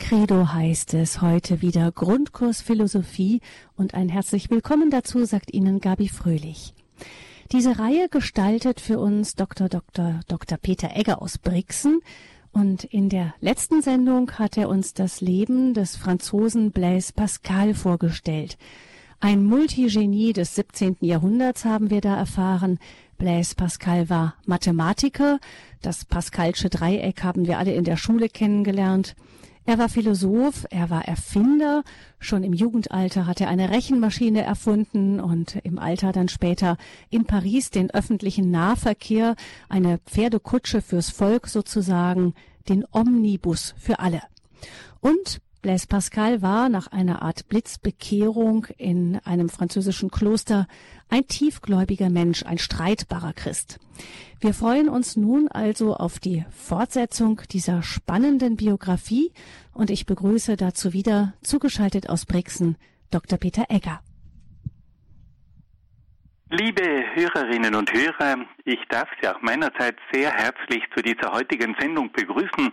Credo heißt es heute wieder Grundkurs Philosophie und ein herzlich willkommen dazu, sagt Ihnen Gabi Fröhlich. Diese Reihe gestaltet für uns Dr. Peter Egger aus Brixen. Und in der letzten Sendung hat er uns das Leben des Franzosen Blaise Pascal vorgestellt. Ein Multigenie des 17. Jahrhunderts haben wir da erfahren. Blaise Pascal war Mathematiker. Das Pascalsche Dreieck haben wir alle in der Schule kennengelernt. Er war Philosoph, er war Erfinder. Schon im Jugendalter hat er eine Rechenmaschine erfunden und im Alter dann später in Paris den öffentlichen Nahverkehr, eine Pferdekutsche fürs Volk sozusagen, den Omnibus für alle. Und Blaise Pascal war nach einer Art Blitzbekehrung in einem französischen Kloster ein tiefgläubiger Mensch, ein streitbarer Christ. Wir freuen uns nun also auf die Fortsetzung dieser spannenden Biografie und ich begrüße dazu wieder, zugeschaltet aus Brixen, Dr. Peter Egger. Liebe Hörerinnen und Hörer, ich darf Sie auch meinerseits sehr herzlich zu dieser heutigen Sendung begrüßen.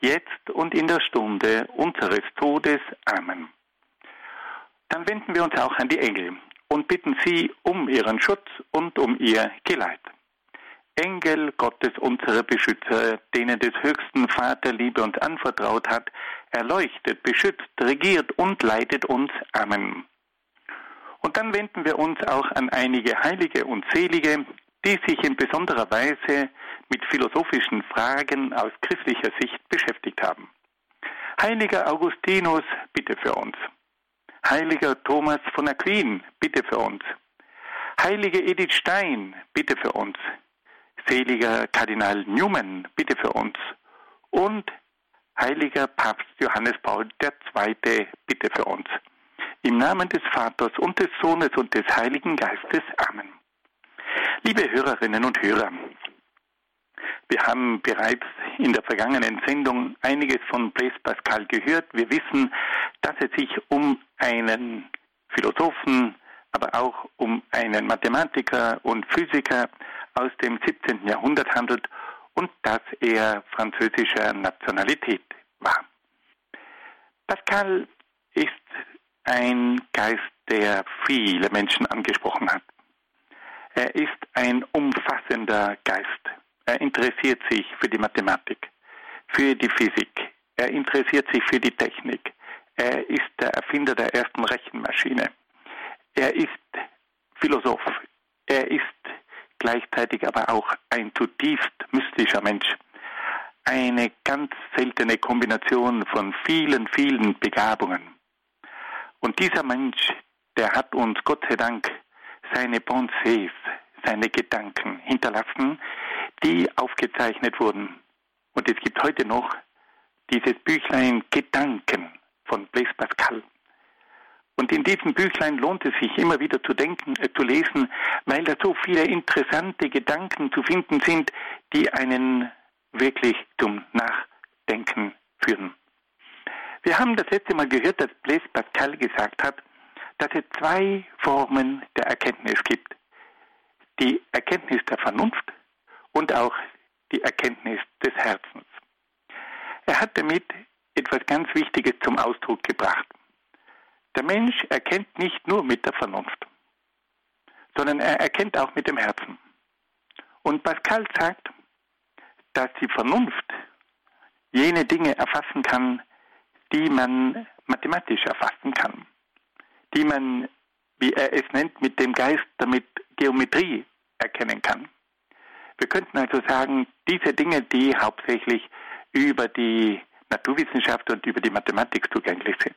jetzt und in der Stunde unseres Todes. Amen. Dann wenden wir uns auch an die Engel und bitten sie um ihren Schutz und um ihr Geleit. Engel Gottes, unsere Beschützer, denen des höchsten Vater Liebe uns anvertraut hat, erleuchtet, beschützt, regiert und leitet uns. Amen. Und dann wenden wir uns auch an einige Heilige und Selige, die sich in besonderer Weise mit philosophischen Fragen aus christlicher Sicht beschäftigt haben. Heiliger Augustinus, bitte für uns. Heiliger Thomas von Aquin, bitte für uns. Heilige Edith Stein, bitte für uns. Seliger Kardinal Newman, bitte für uns. Und heiliger Papst Johannes Paul II., bitte für uns. Im Namen des Vaters und des Sohnes und des Heiligen Geistes. Amen. Liebe Hörerinnen und Hörer, wir haben bereits in der vergangenen Sendung einiges von Blaise Pascal gehört. Wir wissen, dass es sich um einen Philosophen, aber auch um einen Mathematiker und Physiker aus dem 17. Jahrhundert handelt und dass er französischer Nationalität war. Pascal ist ein Geist, der viele Menschen angesprochen hat. Er ist ein umfassender Geist. Er interessiert sich für die Mathematik, für die Physik. Er interessiert sich für die Technik. Er ist der Erfinder der ersten Rechenmaschine. Er ist Philosoph. Er ist gleichzeitig aber auch ein zutiefst mystischer Mensch. Eine ganz seltene Kombination von vielen, vielen Begabungen. Und dieser Mensch, der hat uns Gott sei Dank seine Pensées, seine Gedanken hinterlassen, die aufgezeichnet wurden. Und es gibt heute noch dieses Büchlein Gedanken von Blaise Pascal. Und in diesem Büchlein lohnt es sich immer wieder zu lesen, weil da so viele interessante Gedanken zu finden sind, die einen wirklich zum Nachdenken führen. Wir haben das letzte Mal gehört, dass Blaise Pascal gesagt hat, dass es zwei Formen der Erkenntnis gibt. Die Erkenntnis der Vernunft und auch die Erkenntnis des Herzens. Er hat damit etwas ganz Wichtiges zum Ausdruck gebracht. Der Mensch erkennt nicht nur mit der Vernunft, sondern er erkennt auch mit dem Herzen. Und Pascal sagt, dass die Vernunft jene Dinge erfassen kann, die man mathematisch erfassen kann, die man, wie er es nennt, mit dem Geist, damit Geometrie erkennen kann. Wir könnten also sagen, diese Dinge, die hauptsächlich über die Naturwissenschaft und über die Mathematik zugänglich sind.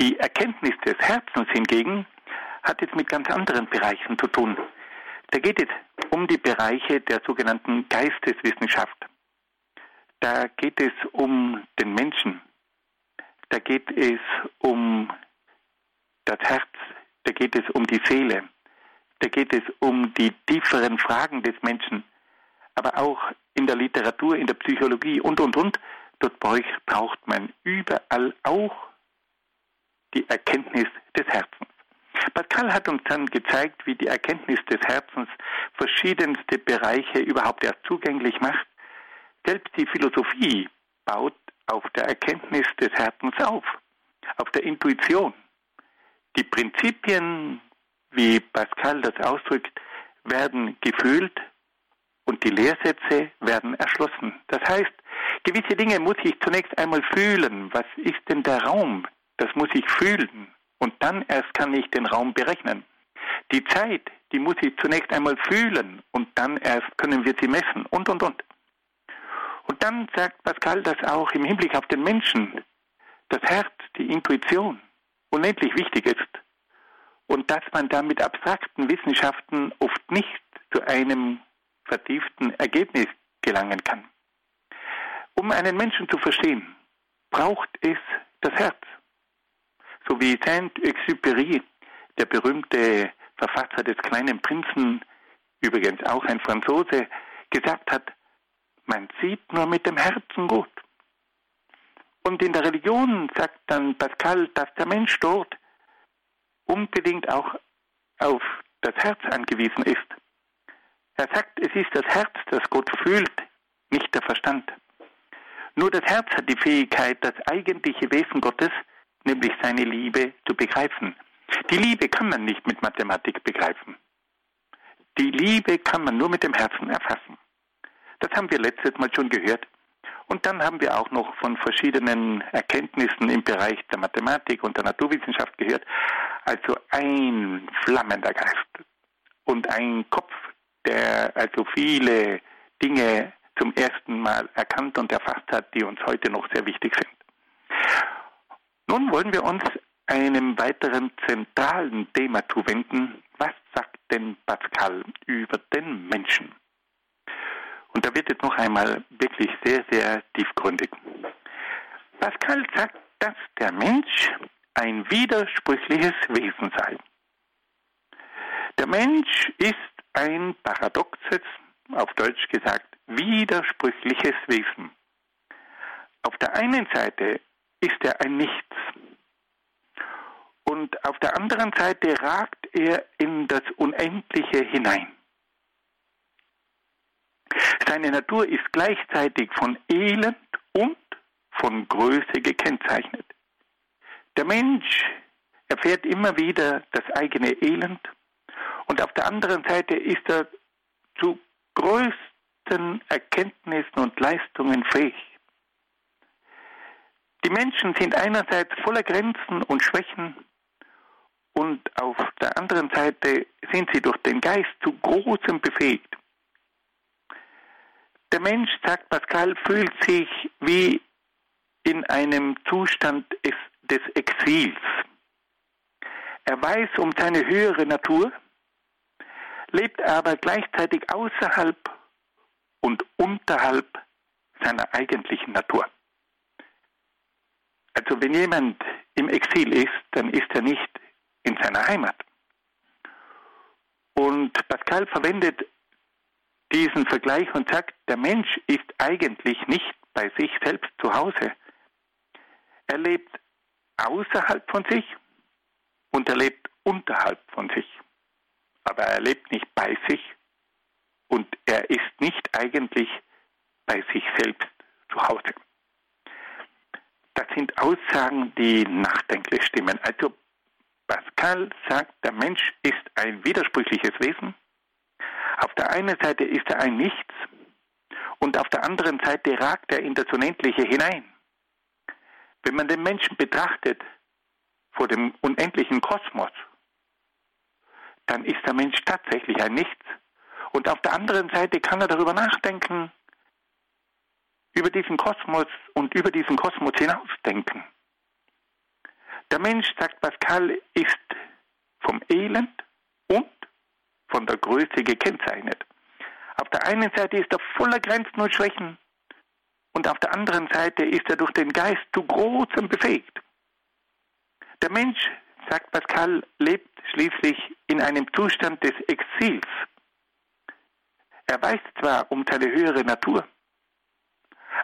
Die Erkenntnis des Herzens hingegen hat es mit ganz anderen Bereichen zu tun. Da geht es um die Bereiche der sogenannten Geisteswissenschaft. Da geht es um den Menschen. Da geht es um das Herz. Da geht es um die Seele. Da geht es um die tieferen Fragen des Menschen. Aber auch in der Literatur, in der Psychologie und. Dort braucht man überall auch die Erkenntnis des Herzens. Pascal hat uns dann gezeigt, wie die Erkenntnis des Herzens verschiedenste Bereiche überhaupt erst zugänglich macht. Selbst die Philosophie baut auf der Erkenntnis des Herzens auf der Intuition. Die Prinzipien, wie Pascal das ausdrückt, werden gefühlt und die Lehrsätze werden erschlossen. Das heißt, gewisse Dinge muss ich zunächst einmal fühlen. Was ist denn der Raum? Das muss ich fühlen. Und dann erst kann ich den Raum berechnen. Die Zeit, die muss ich zunächst einmal fühlen und dann erst können wir sie messen und. Und dann sagt Pascal das auch im Hinblick auf den Menschen. Das Herz, die Intuition, unendlich wichtig ist. Und dass man da mit abstrakten Wissenschaften oft nicht zu einem vertieften Ergebnis gelangen kann. Um einen Menschen zu verstehen, braucht es das Herz. So wie Saint-Exupéry, der berühmte Verfasser des kleinen Prinzen, übrigens auch ein Franzose, gesagt hat, man sieht nur mit dem Herzen gut. Und in der Religion sagt dann Pascal, dass der Mensch dort unbedingt auch auf das Herz angewiesen ist. Er sagt, es ist das Herz, das Gott fühlt, nicht der Verstand. Nur das Herz hat die Fähigkeit, das eigentliche Wesen Gottes, nämlich seine Liebe, zu begreifen. Die Liebe kann man nicht mit Mathematik begreifen. Die Liebe kann man nur mit dem Herzen erfassen. Das haben wir letztes Mal schon gehört. Und dann haben wir auch noch von verschiedenen Erkenntnissen im Bereich der Mathematik und der Naturwissenschaft gehört. Also ein flammender Geist und ein Kopf, der also viele Dinge zum ersten Mal erkannt und erfasst hat, die uns heute noch sehr wichtig sind. Nun wollen wir uns einem weiteren zentralen Thema zuwenden. Was sagt denn Pascal über den Menschen? Und da wird es noch einmal wirklich sehr, sehr tiefgründig. Pascal sagt, dass der Mensch ein widersprüchliches Wesen sei. Der Mensch ist ein paradoxes, auf Deutsch gesagt, widersprüchliches Wesen. Auf der einen Seite ist er ein Nichts. Und auf der anderen Seite ragt er in das Unendliche hinein. Seine Natur ist gleichzeitig von Elend und von Größe gekennzeichnet. Der Mensch erfährt immer wieder das eigene Elend und auf der anderen Seite ist er zu größten Erkenntnissen und Leistungen fähig. Die Menschen sind einerseits voller Grenzen und Schwächen und auf der anderen Seite sind sie durch den Geist zu Großem befähigt. Der Mensch, sagt Pascal, fühlt sich wie in einem Zustand des Exils. Er weiß um seine höhere Natur, lebt aber gleichzeitig außerhalb und unterhalb seiner eigentlichen Natur. Also wenn jemand im Exil ist, dann ist er nicht in seiner Heimat. Und Pascal verwendet diesen Vergleich und sagt, der Mensch ist eigentlich nicht bei sich selbst zu Hause. Er lebt außerhalb von sich und er lebt unterhalb von sich. Aber er lebt nicht bei sich und er ist nicht eigentlich bei sich selbst zu Hause. Das sind Aussagen, die nachdenklich stimmen. Also Pascal sagt, der Mensch ist ein widersprüchliches Wesen. Auf der einen Seite ist er ein Nichts und auf der anderen Seite ragt er in das Unendliche hinein. Wenn man den Menschen betrachtet vor dem unendlichen Kosmos, dann ist der Mensch tatsächlich ein Nichts. Und auf der anderen Seite kann er darüber nachdenken, über diesen Kosmos und über diesen Kosmos hinausdenken. Der Mensch, sagt Pascal, ist vom Elend und von der Größe gekennzeichnet. Auf der einen Seite ist er voller Grenzen und Schwächen und auf der anderen Seite ist er durch den Geist zu Großem befähigt. Der Mensch, sagt Pascal, lebt schließlich in einem Zustand des Exils. Er weiß zwar um seine höhere Natur,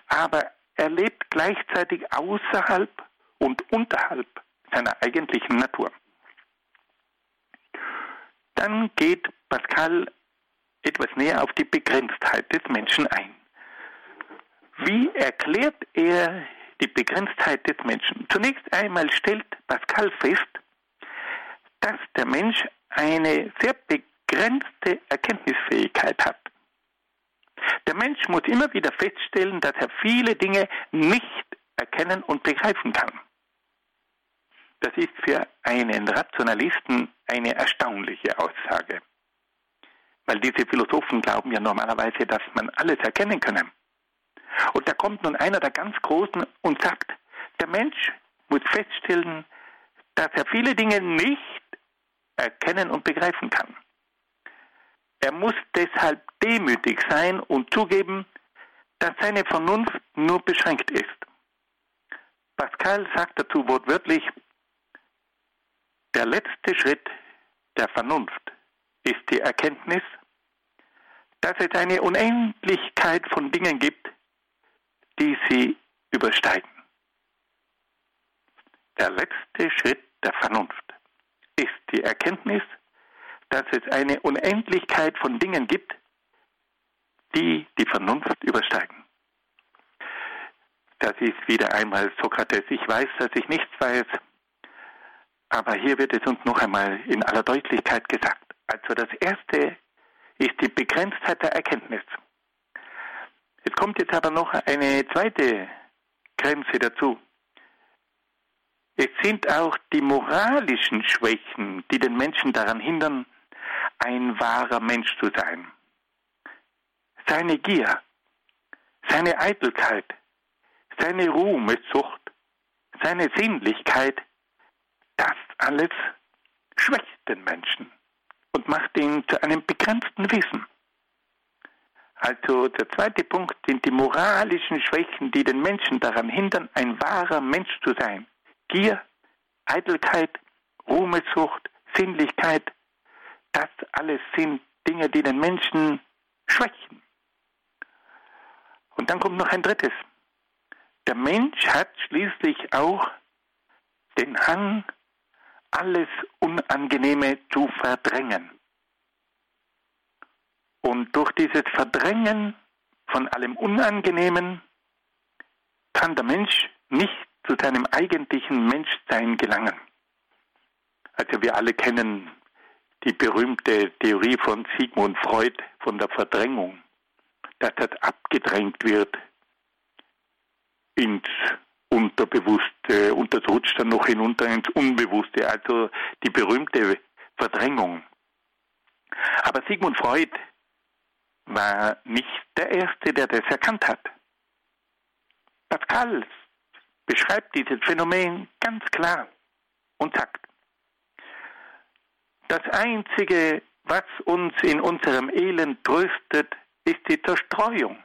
aber er lebt gleichzeitig außerhalb und unterhalb seiner eigentlichen Natur. Dann geht Pascal etwas näher auf die Begrenztheit des Menschen ein. Wie erklärt er die Begrenztheit des Menschen? Zunächst einmal stellt Pascal fest, dass der Mensch eine sehr begrenzte Erkenntnisfähigkeit hat. Der Mensch muss immer wieder feststellen, dass er viele Dinge nicht erkennen und begreifen kann. Das ist für einen Rationalisten eine erstaunliche Aussage. Weil diese Philosophen glauben ja normalerweise, dass man alles erkennen könne. Und da kommt nun einer der ganz Großen und sagt, der Mensch muss feststellen, dass er viele Dinge nicht erkennen und begreifen kann. Er muss deshalb demütig sein und zugeben, dass seine Vernunft nur beschränkt ist. Pascal sagt dazu wortwörtlich, der letzte Schritt der Vernunft ist die Erkenntnis, dass es eine Unendlichkeit von Dingen gibt, die sie übersteigen. Der letzte Schritt der Vernunft ist die Erkenntnis, dass es eine Unendlichkeit von Dingen gibt, die die Vernunft übersteigen. Das ist wieder einmal Sokrates. Ich weiß, dass ich nichts weiß, aber hier wird es uns noch einmal in aller Deutlichkeit gesagt. Also das Erste ist die Begrenztheit der Erkenntnis. Es kommt jetzt aber noch eine zweite Grenze dazu. Es sind auch die moralischen Schwächen, die den Menschen daran hindern, ein wahrer Mensch zu sein. Seine Gier, seine Eitelkeit, seine Ruhmessucht, seine Sinnlichkeit, das alles schwächt den Menschen und macht ihn zu einem begrenzten Wesen. Also der zweite Punkt sind die moralischen Schwächen, die den Menschen daran hindern, ein wahrer Mensch zu sein. Gier, Eitelkeit, Ruhmessucht, Sinnlichkeit, das alles sind Dinge, die den Menschen schwächen. Und dann kommt noch ein drittes. Der Mensch hat schließlich auch den Hang, alles Unangenehme zu verdrängen. Und durch dieses Verdrängen von allem Unangenehmen kann der Mensch nicht zu seinem eigentlichen Menschsein gelangen. Also wir alle kennen die berühmte Theorie von Sigmund Freud von der Verdrängung, dass das abgedrängt wird ins Unterbewusste, und das rutscht dann noch hinunter ins Unbewusste, also die berühmte Verdrängung. Aber Sigmund Freud war nicht der Erste, der das erkannt hat. Pascal beschreibt dieses Phänomen ganz klar und sagt, das Einzige, was uns in unserem Elend tröstet, ist die Zerstreuung.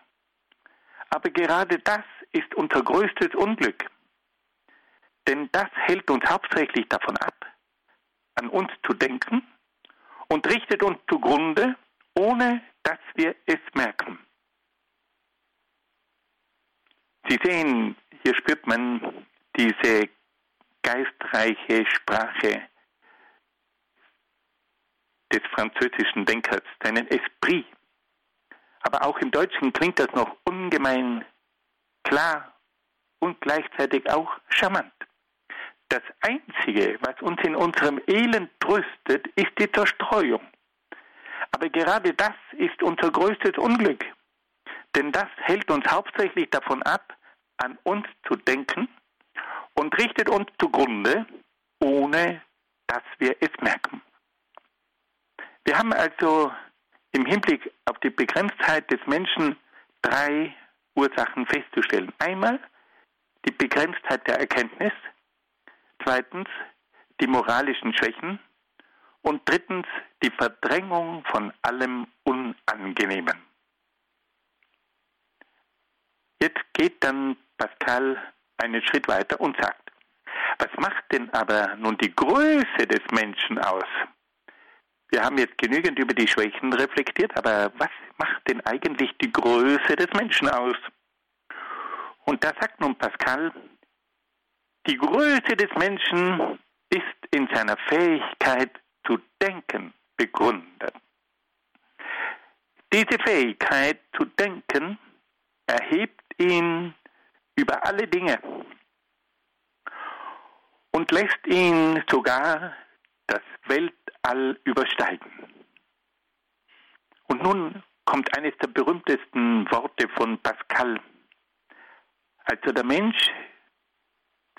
Aber gerade das ist unser größtes Unglück, denn das hält uns hauptsächlich davon ab, an uns zu denken und richtet uns zugrunde, ohne dass wir es merken. Sie sehen, hier spürt man diese geistreiche Sprache des französischen Denkers, seinen Esprit. Aber auch im Deutschen klingt das noch ungemein klar und gleichzeitig auch charmant. Das Einzige, was uns in unserem Elend tröstet, ist die Zerstreuung. Aber gerade das ist unser größtes Unglück, denn das hält uns hauptsächlich davon ab, an uns zu denken und richtet uns zugrunde, ohne dass wir es merken. Wir haben also im Hinblick auf die Begrenztheit des Menschen drei Ursachen festzustellen. Einmal die Begrenztheit der Erkenntnis, zweitens die moralischen Schwächen und drittens die Verdrängung von allem Unangenehmen. Jetzt geht dann Pascal einen Schritt weiter und sagt, was macht denn aber nun die Größe des Menschen aus? Wir haben jetzt genügend über die Schwächen reflektiert, aber was macht denn eigentlich die Größe des Menschen aus? Und da sagt nun Pascal, die Größe des Menschen ist in seiner Fähigkeit zu denken begründet. Diese Fähigkeit zu denken erhebt ihn über alle Dinge und lässt ihn sogar das Weltall übersteigen. Und nun kommt eines der berühmtesten Worte von Pascal. Also der Mensch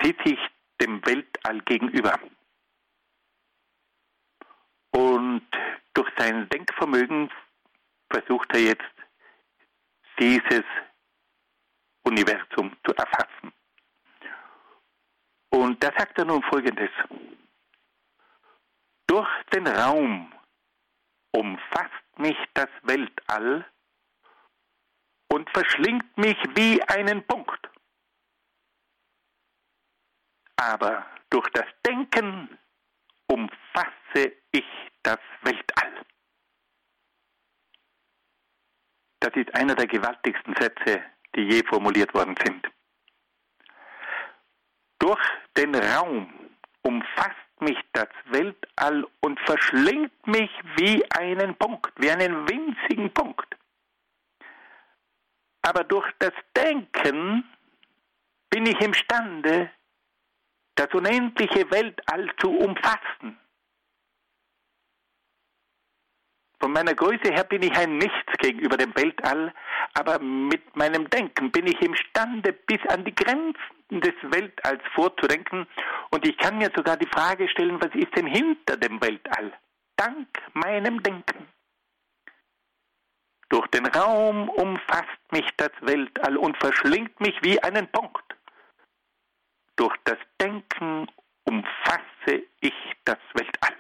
zieht sich dem Weltall gegenüber. Und durch sein Denkvermögen versucht er jetzt, dieses Universum zu erfassen. Und da sagt er nun Folgendes. Durch den Raum umfasst mich das Weltall und verschlingt mich wie einen Punkt. Aber durch das Denken umfasse ich das Weltall. Das ist einer der gewaltigsten Sätze, die je formuliert worden sind. Durch den Raum umfasst mich das Weltall und verschlingt mich wie einen Punkt, wie einen winzigen Punkt. Aber durch das Denken bin ich imstande, das unendliche Weltall zu umfassen. Von meiner Größe her bin ich ein Nichts gegenüber dem Weltall, aber mit meinem Denken bin ich imstande, bis an die Grenzen des Weltalls vorzudenken, und ich kann mir sogar die Frage stellen, was ist denn hinter dem Weltall? Dank meinem Denken. Durch den Raum umfasst mich das Weltall und verschlingt mich wie einen Punkt. Durch das Denken umfasse ich das Weltall.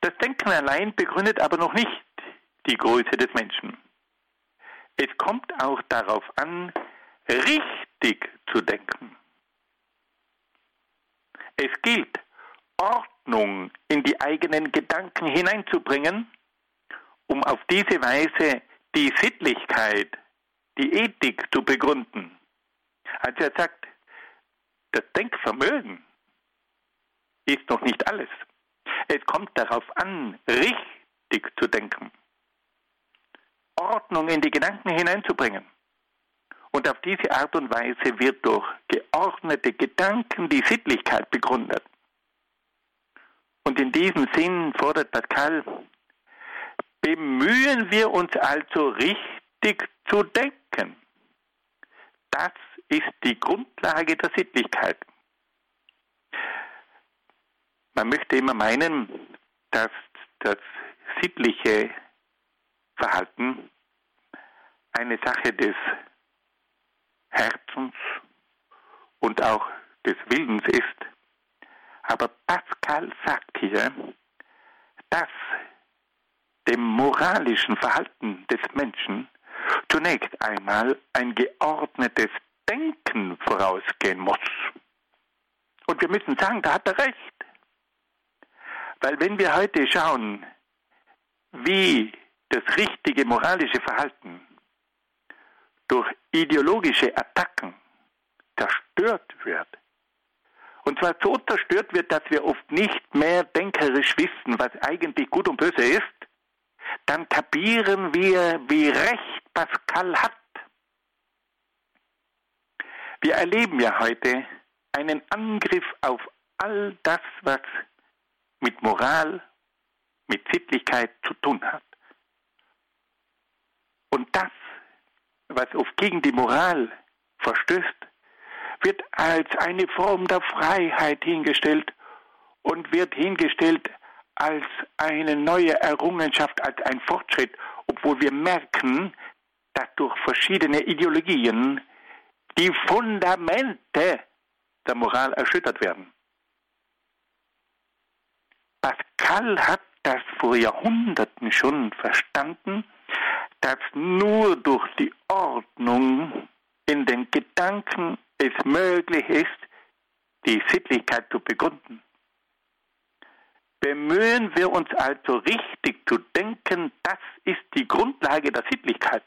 Das Denken allein begründet aber noch nicht die Größe des Menschen. Es kommt auch darauf an, richtig zu denken. Es gilt, Ordnung in die eigenen Gedanken hineinzubringen, um auf diese Weise die Sittlichkeit, die Ethik zu begründen. Als er sagt, das Denkvermögen ist noch nicht alles. Es kommt darauf an, richtig zu denken, Ordnung in die Gedanken hineinzubringen. Und auf diese Art und Weise wird durch geordnete Gedanken die Sittlichkeit begründet. Und in diesem Sinn fordert Pascal, bemühen wir uns also richtig zu denken. Das ist die Grundlage der Sittlichkeit. Man möchte immer meinen, dass das sittliche Verhalten eine Sache des Herzens und auch des Willens ist. Aber Pascal sagt hier, dass dem moralischen Verhalten des Menschen zunächst einmal ein geordnetes Denken vorausgehen muss. Und wir müssen sagen, da hat er recht. Weil wenn wir heute schauen, wie das richtige moralische Verhalten durch ideologische Attacken zerstört wird, und zwar so zerstört wird, dass wir oft nicht mehr denkerisch wissen, was eigentlich gut und böse ist, dann kapieren wir, wie recht Pascal hat. Wir erleben ja heute einen Angriff auf all das, was mit Moral, mit Sittlichkeit zu tun hat. Und das, was oft gegen die Moral verstößt, wird als eine Form der Freiheit hingestellt und wird hingestellt als eine neue Errungenschaft, als ein Fortschritt, obwohl wir merken, dass durch verschiedene Ideologien die Fundamente der Moral erschüttert werden. Pascal hat das vor Jahrhunderten schon verstanden, dass nur durch die Ordnung in den Gedanken es möglich ist, die Sittlichkeit zu begründen. Bemühen wir uns also richtig zu denken, das ist die Grundlage der Sittlichkeit.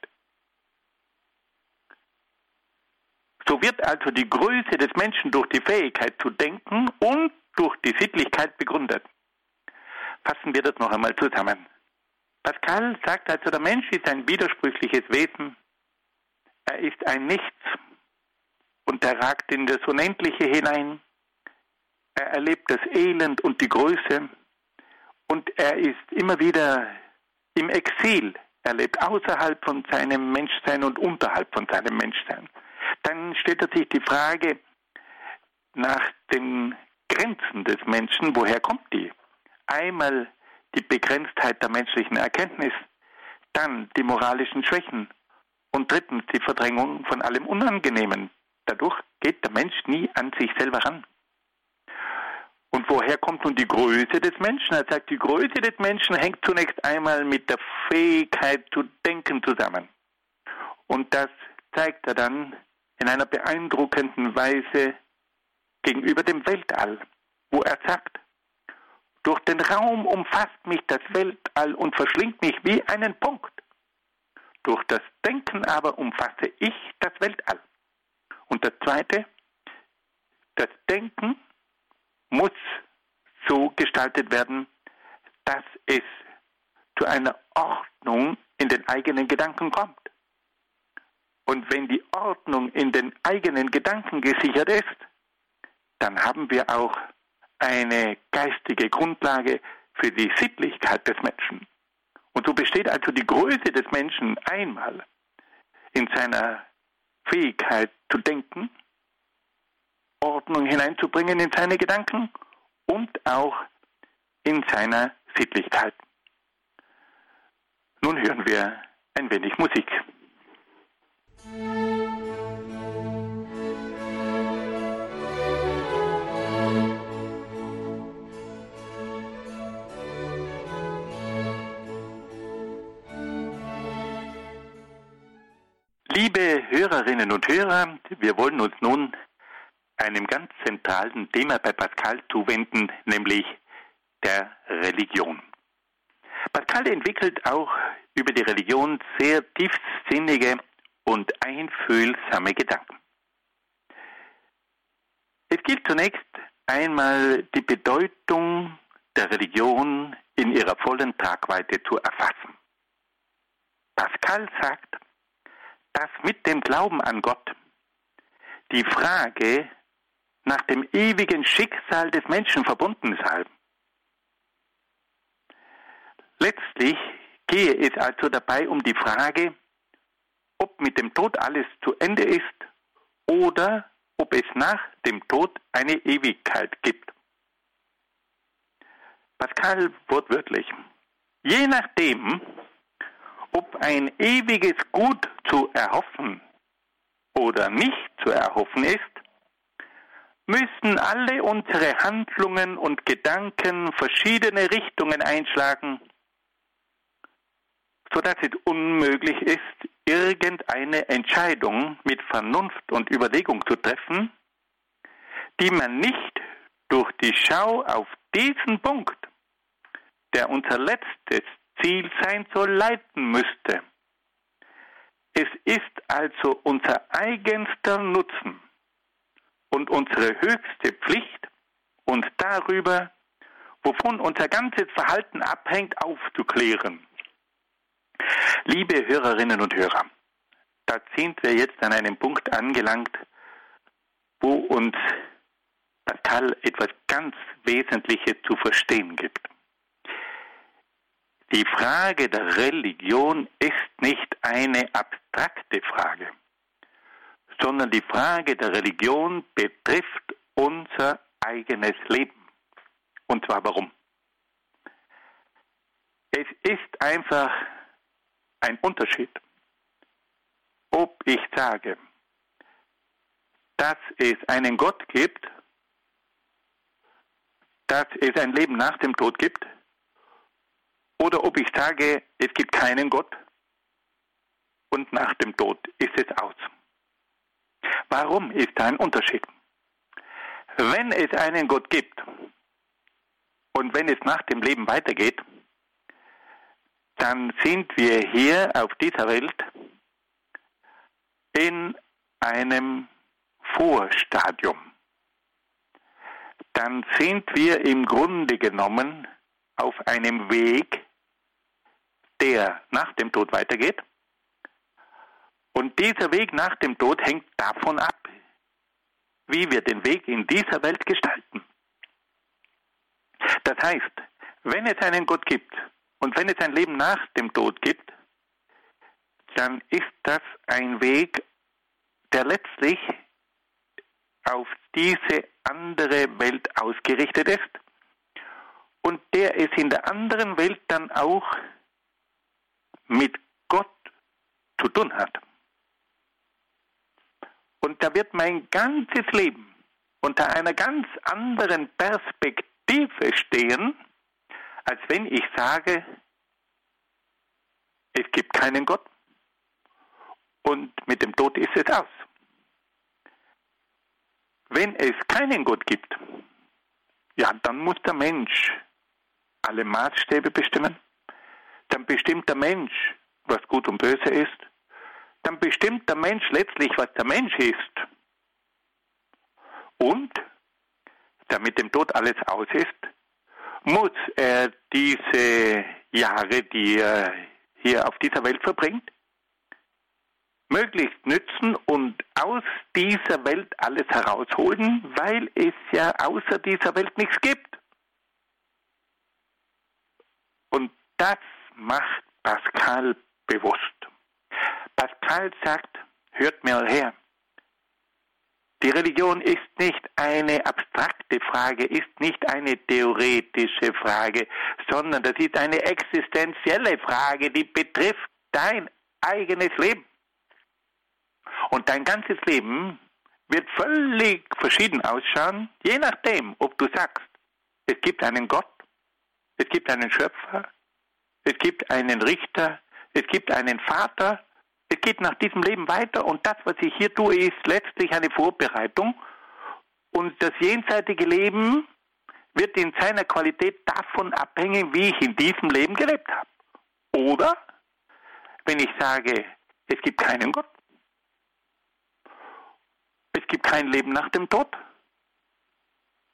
So wird also die Größe des Menschen durch die Fähigkeit zu denken und durch die Sittlichkeit begründet. Fassen wir das noch einmal zusammen. Pascal sagt also, der Mensch ist ein widersprüchliches Wesen. Er ist ein Nichts und er ragt in das Unendliche hinein. Er erlebt das Elend und die Größe. Und er ist immer wieder im Exil. Er lebt außerhalb von seinem Menschsein und unterhalb von seinem Menschsein. Dann stellt er sich die Frage nach den Grenzen des Menschen. Woher kommt die? Einmal die Begrenztheit der menschlichen Erkenntnis, dann die moralischen Schwächen und drittens die Verdrängung von allem Unangenehmen. Dadurch geht der Mensch nie an sich selber ran. Und woher kommt nun die Größe des Menschen? Er sagt, die Größe des Menschen hängt zunächst einmal mit der Fähigkeit zu denken zusammen. Und das zeigt er dann in einer beeindruckenden Weise gegenüber dem Weltall, wo er sagt, durch den Raum umfasst mich das Weltall und verschlingt mich wie einen Punkt. Durch das Denken aber umfasse ich das Weltall. Und das Zweite, das Denken muss so gestaltet werden, dass es zu einer Ordnung in den eigenen Gedanken kommt. Und wenn die Ordnung in den eigenen Gedanken gesichert ist, dann haben wir auch eine geistige Grundlage für die Sittlichkeit des Menschen. Und so besteht also die Größe des Menschen einmal in seiner Fähigkeit zu denken, Ordnung hineinzubringen in seine Gedanken und auch in seiner Sittlichkeit. Nun hören wir ein wenig Musik. Liebe Hörerinnen und Hörer, wir wollen uns nun einem ganz zentralen Thema bei Pascal zuwenden, nämlich der Religion. Pascal entwickelt auch über die Religion sehr tiefsinnige und einfühlsame Gedanken. Es gilt zunächst einmal, die Bedeutung der Religion in ihrer vollen Tragweite zu erfassen. Pascal sagt, dass mit dem Glauben an Gott die Frage nach dem ewigen Schicksal des Menschen verbunden sei. Letztlich gehe es also dabei um die Frage, ob mit dem Tod alles zu Ende ist oder ob es nach dem Tod eine Ewigkeit gibt. Pascal wortwörtlich. Je nachdem, ob ein ewiges Gut zu erhoffen oder nicht zu erhoffen ist, müssen alle unsere Handlungen und Gedanken verschiedene Richtungen einschlagen, sodass es unmöglich ist, irgendeine Entscheidung mit Vernunft und Überlegung zu treffen, die man nicht durch die Schau auf diesen Punkt, der unser letztes Ziel sein soll, leiten müsste. Es ist also unser eigenster Nutzen und unsere höchste Pflicht, uns darüber, wovon unser ganzes Verhalten abhängt, aufzuklären. Liebe Hörerinnen und Hörer, da sind wir jetzt an einem Punkt angelangt, wo uns Pascal etwas ganz Wesentliches zu verstehen gibt. Die Frage der Religion ist nicht eine abstrakte Frage, sondern die Frage der Religion betrifft unser eigenes Leben. Und zwar warum? Es ist einfach ein Unterschied, ob ich sage, dass es einen Gott gibt, dass es ein Leben nach dem Tod gibt, oder ob ich sage, es gibt keinen Gott und nach dem Tod ist es aus. Warum ist da ein Unterschied? Wenn es einen Gott gibt und wenn es nach dem Leben weitergeht, dann sind wir hier auf dieser Welt in einem Vorstadium. Dann sind wir im Grunde genommen auf einem Weg, der nach dem Tod weitergeht. Und dieser Weg nach dem Tod hängt davon ab, wie wir den Weg in dieser Welt gestalten. Das heißt, wenn es einen Gott gibt und wenn es ein Leben nach dem Tod gibt, dann ist das ein Weg, der letztlich auf diese andere Welt ausgerichtet ist und der es in der anderen Welt dann auch mit Gott zu tun hat. Und da wird mein ganzes Leben unter einer ganz anderen Perspektive stehen, als wenn ich sage, es gibt keinen Gott und mit dem Tod ist es aus. Wenn es keinen Gott gibt, ja, dann muss der Mensch alle Maßstäbe bestimmen. Dann bestimmt der Mensch, was gut und böse ist. Dann bestimmt der Mensch letztlich, was der Mensch ist. Und, da mit dem Tod alles aus ist, muss er diese Jahre, die er hier auf dieser Welt verbringt, möglichst nützen und aus dieser Welt alles herausholen, weil es ja außer dieser Welt nichts gibt. Und das macht Pascal bewusst. Pascal sagt, hört mir her, die Religion ist nicht eine abstrakte Frage, ist nicht eine theoretische Frage, sondern das ist eine existenzielle Frage, die betrifft dein eigenes Leben. Und dein ganzes Leben wird völlig verschieden ausschauen, je nachdem, ob du sagst, es gibt einen Gott, es gibt einen Schöpfer, es gibt einen Richter, es gibt einen Vater, es geht nach diesem Leben weiter und das, was ich hier tue, ist letztlich eine Vorbereitung und das jenseitige Leben wird in seiner Qualität davon abhängen, wie ich in diesem Leben gelebt habe. Oder, wenn ich sage, es gibt keinen Gott, es gibt kein Leben nach dem Tod.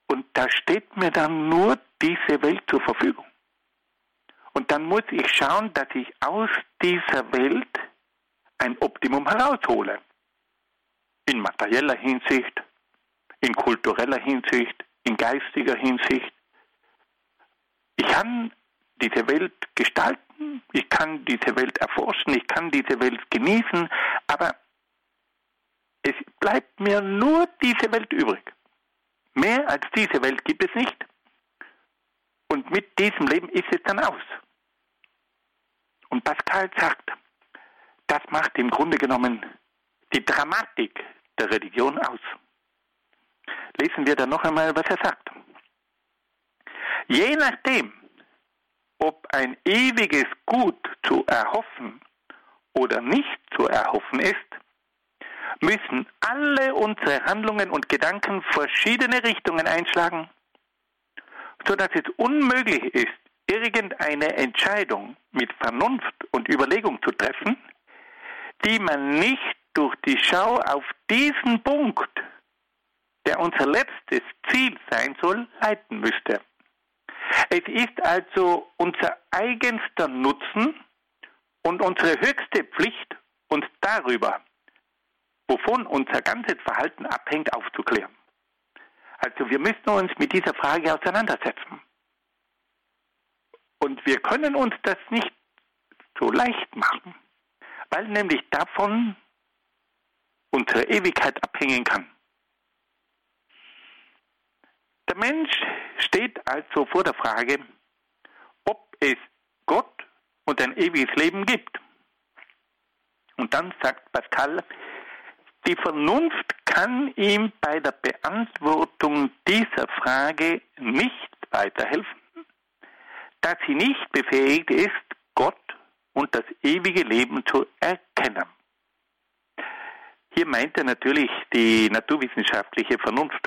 Und da steht mir dann nur diese Welt zur Verfügung. Und dann muss ich schauen, dass ich aus dieser Welt ein Optimum heraushole. In materieller Hinsicht, in kultureller Hinsicht, in geistiger Hinsicht. Ich kann diese Welt gestalten, ich kann diese Welt erforschen, ich kann diese Welt genießen, aber es bleibt mir nur diese Welt übrig. Mehr als diese Welt gibt es nicht. Und mit diesem Leben ist es dann aus. Und Pascal sagt, das macht im Grunde genommen die Dramatik der Religion aus. Lesen wir dann noch einmal, was er sagt. Je nachdem, ob ein ewiges Gut zu erhoffen oder nicht zu erhoffen ist, müssen alle unsere Handlungen und Gedanken verschiedene Richtungen einschlagen, sodass es unmöglich ist, irgendeine Entscheidung mit Vernunft und Überlegung zu treffen, die man nicht durch die Schau auf diesen Punkt, der unser letztes Ziel sein soll, leiten müsste. Es ist also unser eigenster Nutzen und unsere höchste Pflicht, uns darüber, wovon unser ganzes Verhalten abhängt, aufzuklären. Also wir müssen uns mit dieser Frage auseinandersetzen. Und wir können uns das nicht so leicht machen, weil nämlich davon unserer Ewigkeit abhängen kann. Der Mensch steht also vor der Frage, ob es Gott und ein ewiges Leben gibt. Und dann sagt Pascal, die Vernunft kann ihm bei der Beantwortung dieser Frage nicht weiterhelfen, da sie nicht befähigt ist, Gott und das ewige Leben zu erkennen. Hier meint er natürlich die naturwissenschaftliche Vernunft.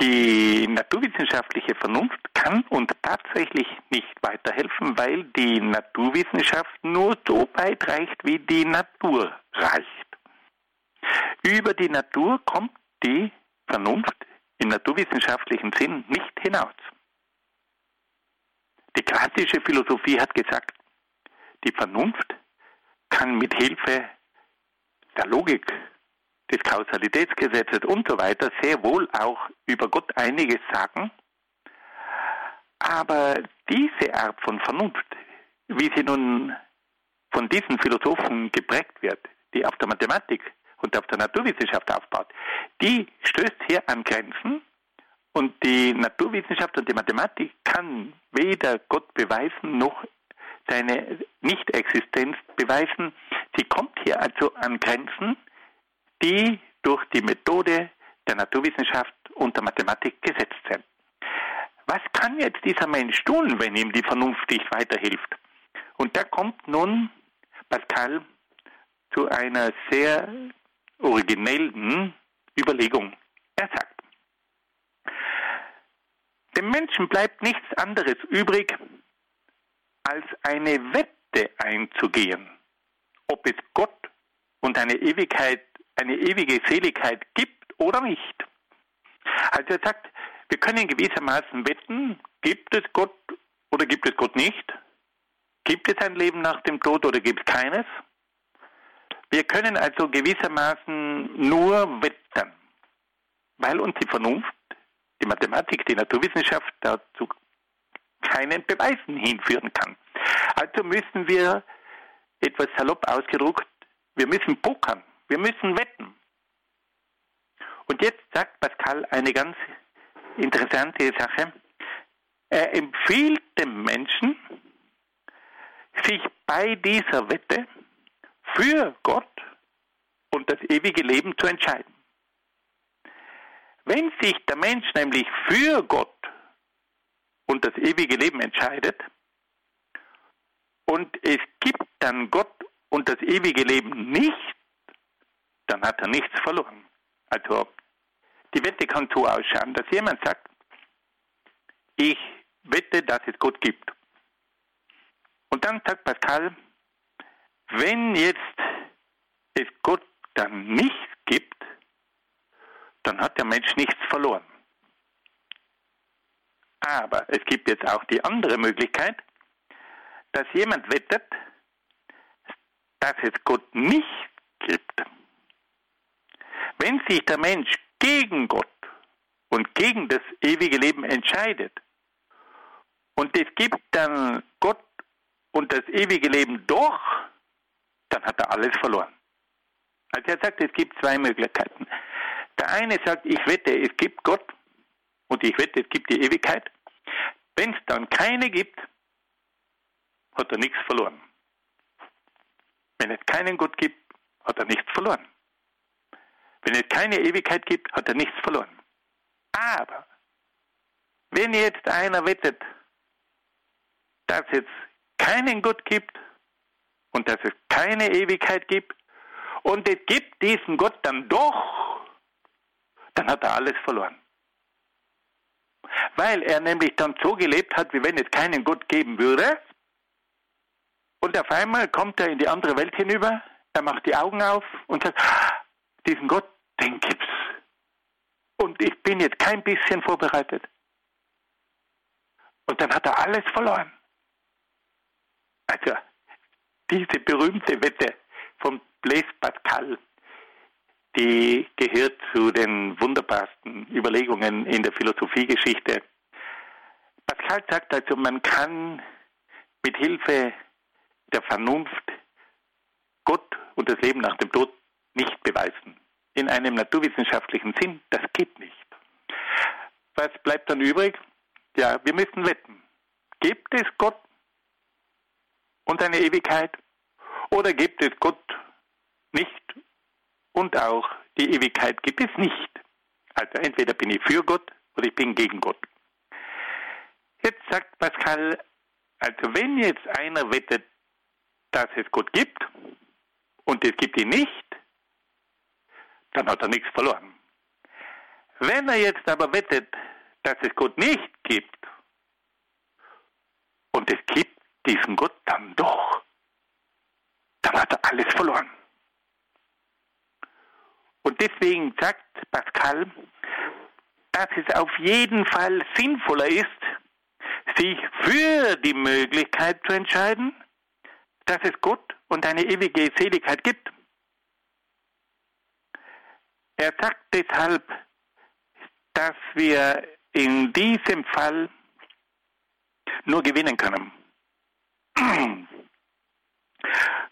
Die naturwissenschaftliche Vernunft kann uns tatsächlich nicht weiterhelfen, weil die Naturwissenschaft nur so weit reicht, wie die Natur reicht. Über die Natur kommt die Vernunft im naturwissenschaftlichen Sinn nicht hinaus. Die klassische Philosophie hat gesagt, die Vernunft kann mit Hilfe der Logik, des Kausalitätsgesetzes und so weiter sehr wohl auch über Gott einiges sagen, aber diese Art von Vernunft, wie sie nun von diesen Philosophen geprägt wird, die auf der Mathematik und auf der Naturwissenschaft aufbaut, die stößt hier an Grenzen, und die Naturwissenschaft und die Mathematik kann weder Gott beweisen noch seine Nicht-Existenz beweisen. Sie kommt hier also an Grenzen, die durch die Methode der Naturwissenschaft und der Mathematik gesetzt sind. Was kann jetzt dieser Mensch tun, wenn ihm die Vernunft nicht weiterhilft? Und da kommt nun Pascal zu einer sehr originellen Überlegung. Er sagt, dem Menschen bleibt nichts anderes übrig, als eine Wette einzugehen, ob es Gott und eine ewige Seligkeit gibt oder nicht. Also er sagt, wir können gewissermaßen wetten, gibt es Gott oder gibt es Gott nicht? Gibt es ein Leben nach dem Tod oder gibt es keines? Wir können also gewissermaßen nur wettern, weil uns die Vernunft, die Mathematik, die Naturwissenschaft dazu keinen Beweisen hinführen kann. Also müssen wir, etwas salopp ausgedrückt, wir müssen pokern. Wir müssen wetten. Und jetzt sagt Pascal eine ganz interessante Sache. Er empfiehlt dem Menschen, sich bei dieser Wette für Gott und das ewige Leben zu entscheiden. Wenn sich der Mensch nämlich für Gott und das ewige Leben entscheidet und es gibt dann Gott und das ewige Leben nicht, dann hat er nichts verloren. Also die Wette kann so ausschauen, dass jemand sagt, ich wette, dass es Gott gibt. Und dann sagt Pascal, wenn jetzt es Gott dann nicht gibt, dann hat der Mensch nichts verloren. Aber es gibt jetzt auch die andere Möglichkeit, dass jemand wettet, dass es Gott nicht gibt. Wenn sich der Mensch gegen Gott und gegen das ewige Leben entscheidet und es gibt dann Gott und das ewige Leben doch, dann hat er alles verloren. Also er sagt, es gibt zwei Möglichkeiten. Der eine sagt, ich wette, es gibt Gott und ich wette, es gibt die Ewigkeit. Wenn es dann keine gibt, hat er nichts verloren. Wenn es keinen Gott gibt, hat er nichts verloren. Wenn es keine Ewigkeit gibt, hat er nichts verloren. Aber wenn jetzt einer wettet, dass es keinen Gott gibt und dass es keine Ewigkeit gibt und es gibt diesen Gott dann doch, dann hat er alles verloren. Weil er nämlich dann so gelebt hat, wie wenn es keinen Gott geben würde, und auf einmal kommt er in die andere Welt hinüber, er macht die Augen auf und sagt, diesen Gott, den gibt's. Und ich bin jetzt kein bisschen vorbereitet. Und dann hat er alles verloren. Also, diese berühmte Wette von Blaise Pascal, die gehört zu den wunderbarsten Überlegungen in der Philosophiegeschichte. Pascal sagt also, man kann mit Hilfe der Vernunft Gott und das Leben nach dem Tod nicht beweisen. In einem naturwissenschaftlichen Sinn, das geht nicht. Was bleibt dann übrig? Ja, wir müssen wetten. Gibt es Gott und eine Ewigkeit? Oder gibt es Gott nicht und auch die Ewigkeit gibt es nicht? Also entweder bin ich für Gott oder ich bin gegen Gott. Jetzt sagt Pascal, also wenn jetzt einer wettet, dass es Gott gibt und es gibt ihn nicht, dann hat er nichts verloren. Wenn er jetzt aber wettet, dass es Gott nicht gibt und es gibt diesen Gott dann doch, dann hat er alles verloren. Und deswegen sagt Pascal, dass es auf jeden Fall sinnvoller ist, sich für die Möglichkeit zu entscheiden, dass es Gott und eine ewige Seligkeit gibt. Er sagt deshalb, dass wir in diesem Fall nur gewinnen können.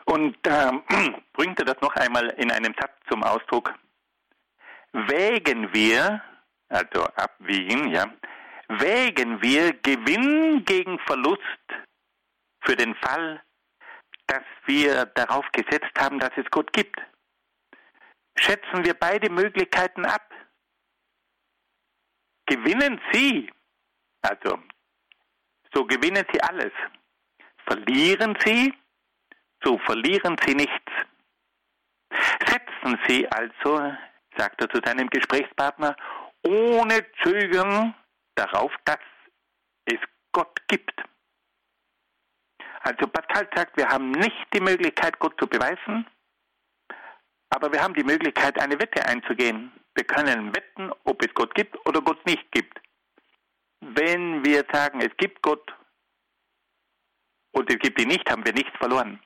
Und bringt er das noch einmal in einem Satz zum Ausdruck. Wägen wir, also abwiegen, ja, wägen wir Gewinn gegen Verlust für den Fall, dass wir darauf gesetzt haben, dass es Gott gibt. Schätzen wir beide Möglichkeiten ab. Gewinnen Sie, also so gewinnen Sie alles. Verlieren Sie, so verlieren Sie nichts. Setzen Sie also, sagt er zu seinem Gesprächspartner, ohne Zögern darauf, dass es Gott gibt. Also Pascal sagt, wir haben nicht die Möglichkeit, Gott zu beweisen, aber wir haben die Möglichkeit, eine Wette einzugehen. Wir können wetten, ob es Gott gibt oder Gott nicht gibt. Wenn wir sagen, es gibt Gott und es gibt ihn nicht, haben wir nichts verloren.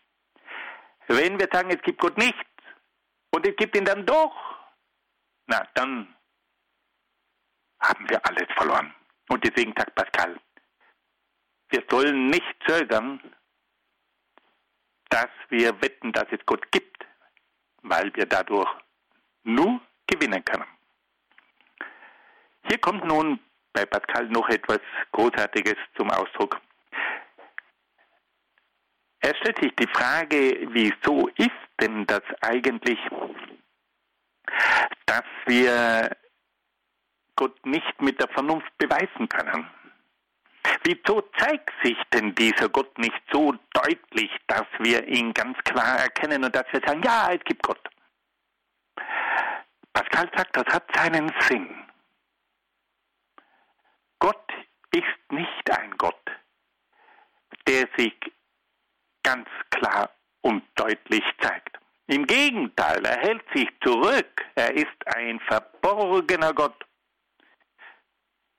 Wenn wir sagen, es gibt Gott nicht und es gibt ihn dann doch, na, dann haben wir alles verloren. Und deswegen sagt Pascal, wir sollen nicht zögern, dass wir wetten, dass es Gott gibt, weil wir dadurch nur gewinnen können. Hier kommt nun bei Pascal noch etwas Großartiges zum Ausdruck. Er stellt sich die Frage, wieso ist denn das eigentlich, dass wir Gott nicht mit der Vernunft beweisen können? Wieso zeigt sich denn dieser Gott nicht so deutlich, dass wir ihn ganz klar erkennen und dass wir sagen, ja, es gibt Gott? Pascal sagt, das hat seinen Sinn. Gott ist nicht ein Gott, der sich ganz klar und deutlich zeigt. Im Gegenteil, er hält sich zurück. Er ist ein verborgener Gott.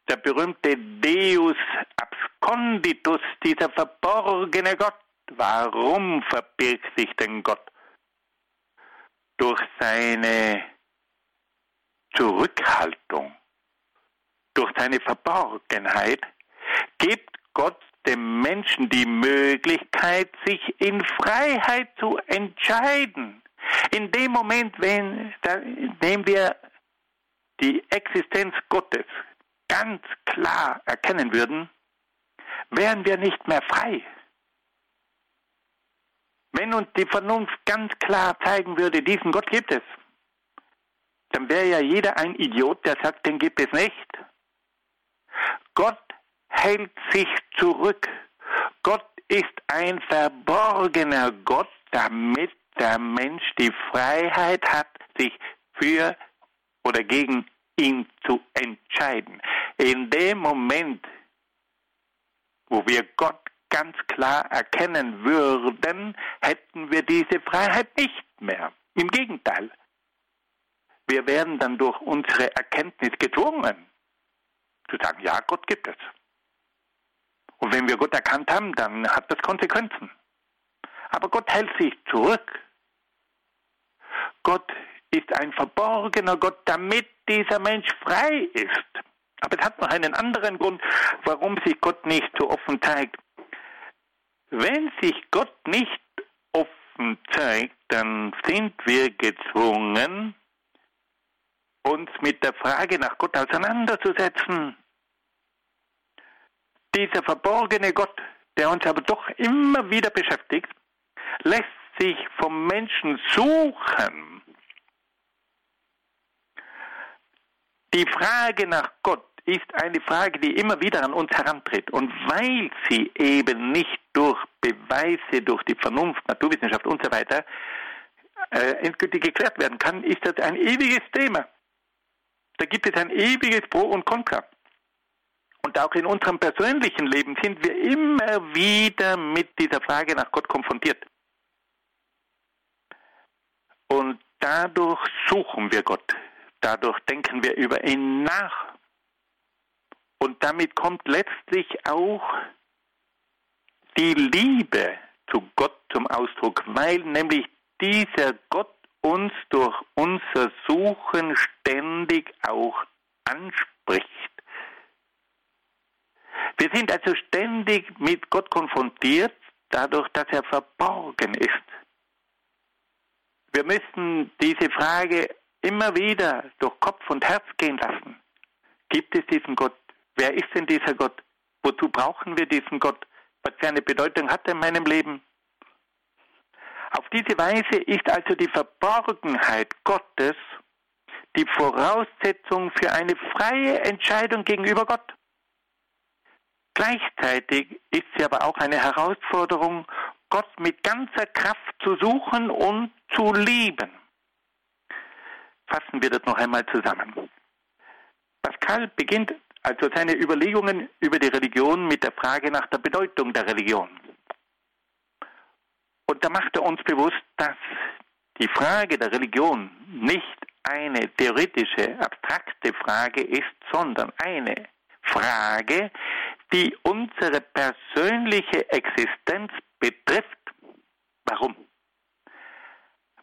Der berühmte Deus absconditus, dieser verborgene Gott. Warum verbirgt sich denn Gott? Durch seine Zurückhaltung, durch seine Verborgenheit gibt Gott dem Menschen die Möglichkeit, sich in Freiheit zu entscheiden. In dem Moment, in dem wir die Existenz Gottes ganz klar erkennen würden, wären wir nicht mehr frei. Wenn uns die Vernunft ganz klar zeigen würde, diesen Gott gibt es, dann wäre ja jeder ein Idiot, der sagt, den gibt es nicht. Gott hält sich zurück. Gott ist ein verborgener Gott, damit der Mensch die Freiheit hat, sich für oder gegen ihn zu entscheiden. In dem Moment, wo wir Gott ganz klar erkennen würden, hätten wir diese Freiheit nicht mehr. Im Gegenteil. Wir werden dann durch unsere Erkenntnis gezwungen, zu sagen, ja, Gott gibt es. Und wenn wir Gott erkannt haben, dann hat das Konsequenzen. Aber Gott hält sich zurück. Gott ist ein verborgener Gott, damit dieser Mensch frei ist. Aber es hat noch einen anderen Grund, warum sich Gott nicht so offen zeigt. Wenn sich Gott nicht offen Fakten zeigt, dann sind wir gezwungen, uns mit der Frage nach Gott auseinanderzusetzen. Dieser verborgene Gott, der uns aber doch immer wieder beschäftigt, lässt sich vom Menschen suchen. Die Frage nach Gott ist eine Frage, die immer wieder an uns herantritt. Und weil sie eben nicht durch Beweise, durch die Vernunft, Naturwissenschaft und so weiter endgültig geklärt werden kann, ist das ein ewiges Thema. Da gibt es ein ewiges Pro und Contra. Und auch in unserem persönlichen Leben sind wir immer wieder mit dieser Frage nach Gott konfrontiert. Und dadurch suchen wir Gott. Dadurch denken wir über ihn nach. Und damit kommt letztlich auch die Liebe zu Gott zum Ausdruck, weil nämlich dieser Gott uns durch unser Suchen ständig auch anspricht. Wir sind also ständig mit Gott konfrontiert, dadurch, dass er verborgen ist. Wir müssen diese Frage immer wieder durch Kopf und Herz gehen lassen. Gibt es diesen Gott? Wer ist denn dieser Gott? Wozu brauchen wir diesen Gott? Was für eine Bedeutung hat er in meinem Leben? Auf diese Weise ist also die Verborgenheit Gottes die Voraussetzung für eine freie Entscheidung gegenüber Gott. Gleichzeitig ist sie aber auch eine Herausforderung, Gott mit ganzer Kraft zu suchen und zu lieben. Fassen wir das noch einmal zusammen. Pascal beginnt also seine Überlegungen über die Religion mit der Frage nach der Bedeutung der Religion. Und da macht er uns bewusst, dass die Frage der Religion nicht eine theoretische, abstrakte Frage ist, sondern eine Frage, die unsere persönliche Existenz betrifft. Warum?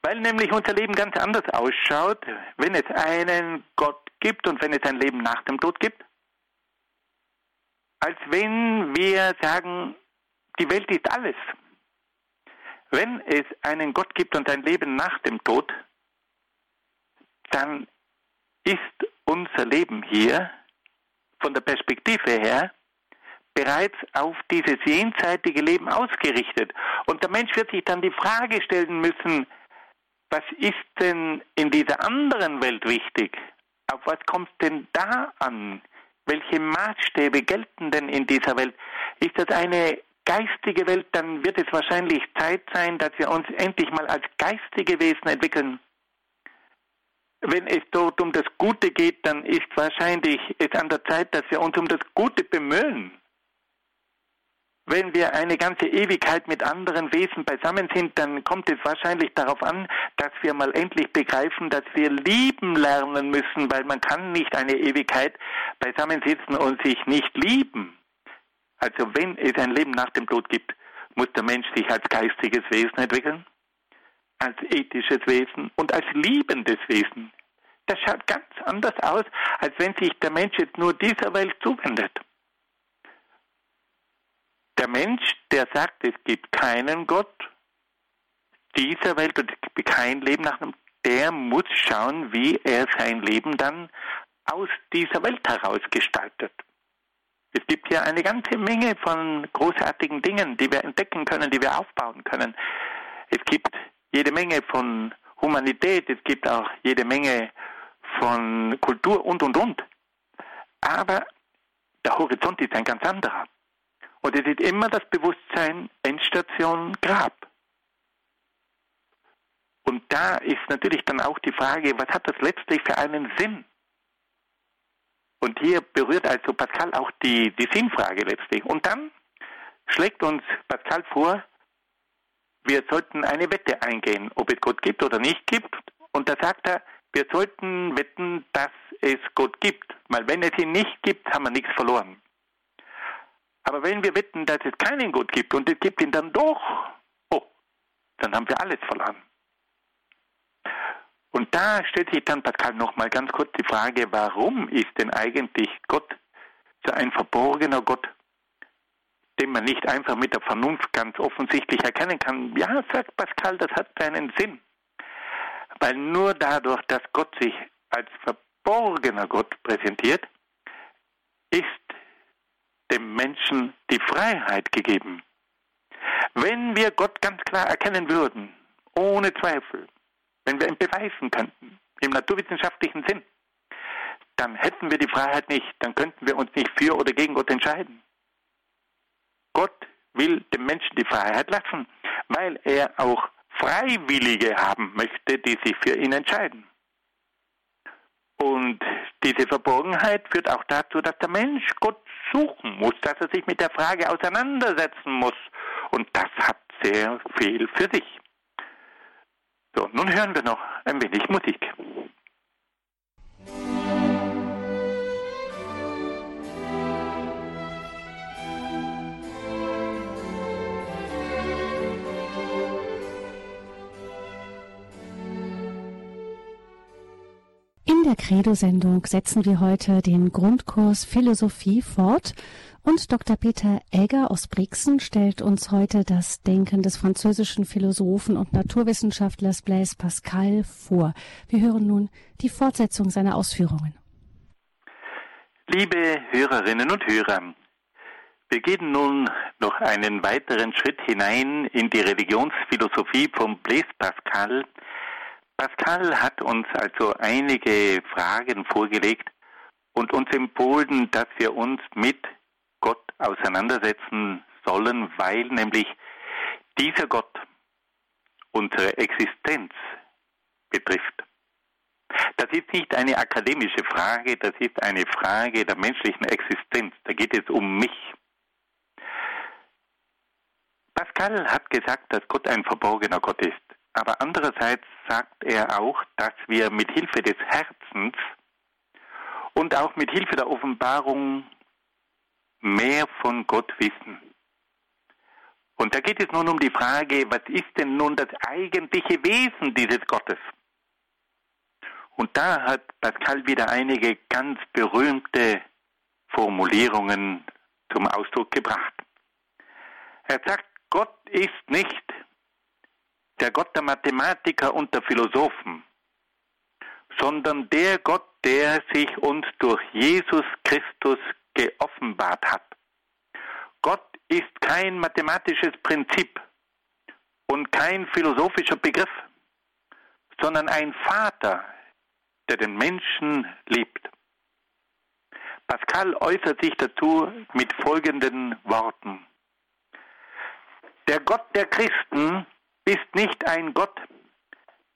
Weil nämlich unser Leben ganz anders ausschaut, wenn es einen Gott gibt und wenn es ein Leben nach dem Tod gibt, als wenn wir sagen, die Welt ist alles. Wenn es einen Gott gibt und ein Leben nach dem Tod, dann ist unser Leben hier von der Perspektive her bereits auf dieses jenseitige Leben ausgerichtet. Und der Mensch wird sich dann die Frage stellen müssen, was ist denn in dieser anderen Welt wichtig? Auf was kommt es denn da an? Welche Maßstäbe gelten denn in dieser Welt? Ist das eine geistige Welt, dann wird es wahrscheinlich Zeit sein, dass wir uns endlich mal als geistige Wesen entwickeln. Wenn es dort um das Gute geht, dann ist wahrscheinlich es an der Zeit, dass wir uns um das Gute bemühen. Wenn wir eine ganze Ewigkeit mit anderen Wesen beisammen sind, dann kommt es wahrscheinlich darauf an, dass wir mal endlich begreifen, dass wir lieben lernen müssen, weil man kann nicht eine Ewigkeit beisammen sitzen und sich nicht lieben. Also wenn es ein Leben nach dem Tod gibt, muss der Mensch sich als geistiges Wesen entwickeln, als ethisches Wesen und als liebendes Wesen. Das schaut ganz anders aus, als wenn sich der Mensch jetzt nur dieser Welt zuwendet. Der Mensch, der sagt, es gibt keinen Gott dieser Welt und es gibt kein Leben nach dem, der muss schauen, wie er sein Leben dann aus dieser Welt heraus gestaltet. Es gibt ja eine ganze Menge von großartigen Dingen, die wir entdecken können, die wir aufbauen können. Es gibt jede Menge von Humanität, es gibt auch jede Menge von Kultur und. Aber der Horizont ist ein ganz anderer. Und es ist immer das Bewusstsein, Endstation, Grab. Und da ist natürlich dann auch die Frage, was hat das letztlich für einen Sinn? Und hier berührt also Pascal auch die Sinnfrage letztlich. Und dann schlägt uns Pascal vor, wir sollten eine Wette eingehen, ob es Gott gibt oder nicht gibt. Und da sagt er, wir sollten wetten, dass es Gott gibt. Weil wenn es ihn nicht gibt, haben wir nichts verloren. Aber wenn wir wetten, dass es keinen Gott gibt und es gibt ihn dann doch, dann haben wir alles verloren. Und da stellt sich dann Pascal nochmal ganz kurz die Frage, warum ist denn eigentlich Gott so ein verborgener Gott? den man nicht einfach mit der Vernunft ganz offensichtlich erkennen kann, ja, sagt Pascal, das hat seinen Sinn. Weil nur dadurch, dass Gott sich als verborgener Gott präsentiert, ist dem Menschen die Freiheit gegeben. Wenn wir Gott ganz klar erkennen würden, ohne Zweifel, wenn wir ihn beweisen könnten, im naturwissenschaftlichen Sinn, dann hätten wir die Freiheit nicht, dann könnten wir uns nicht für oder gegen Gott entscheiden. Gott will dem Menschen die Freiheit lassen, weil er auch Freiwillige haben möchte, die sich für ihn entscheiden. Und diese Verborgenheit führt auch dazu, dass der Mensch Gott suchen muss, dass er sich mit der Frage auseinandersetzen muss. Und das hat sehr viel für sich. So, nun hören wir noch ein wenig Musik. In der Credo-Sendung setzen wir heute den Grundkurs Philosophie fort und Dr. Peter Egger aus Brixen stellt uns heute das Denken des französischen Philosophen und Naturwissenschaftlers Blaise Pascal vor. Wir hören nun die Fortsetzung seiner Ausführungen. Liebe Hörerinnen und Hörer, wir gehen nun noch einen weiteren Schritt hinein in die Religionsphilosophie von Blaise Pascal. Pascal hat uns also einige Fragen vorgelegt und uns empfohlen, dass wir uns mit Gott auseinandersetzen sollen, weil nämlich dieser Gott unsere Existenz betrifft. Das ist nicht eine akademische Frage, das ist eine Frage der menschlichen Existenz. Da geht es um mich. Pascal hat gesagt, dass Gott ein verborgener Gott ist. Aber andererseits sagt er auch, dass wir mit Hilfe des Herzens und auch mit Hilfe der Offenbarung mehr von Gott wissen. Und da geht es nun um die Frage, was ist denn nun das eigentliche Wesen dieses Gottes? Und da hat Pascal wieder einige ganz berühmte Formulierungen zum Ausdruck gebracht. Er sagt, Gott ist nicht der Gott der Mathematiker und der Philosophen, sondern der Gott, der sich uns durch Jesus Christus geoffenbart hat. Gott ist kein mathematisches Prinzip und kein philosophischer Begriff, sondern ein Vater, der den Menschen liebt. Pascal äußert sich dazu mit folgenden Worten: Der Gott der Christen ist nicht ein Gott,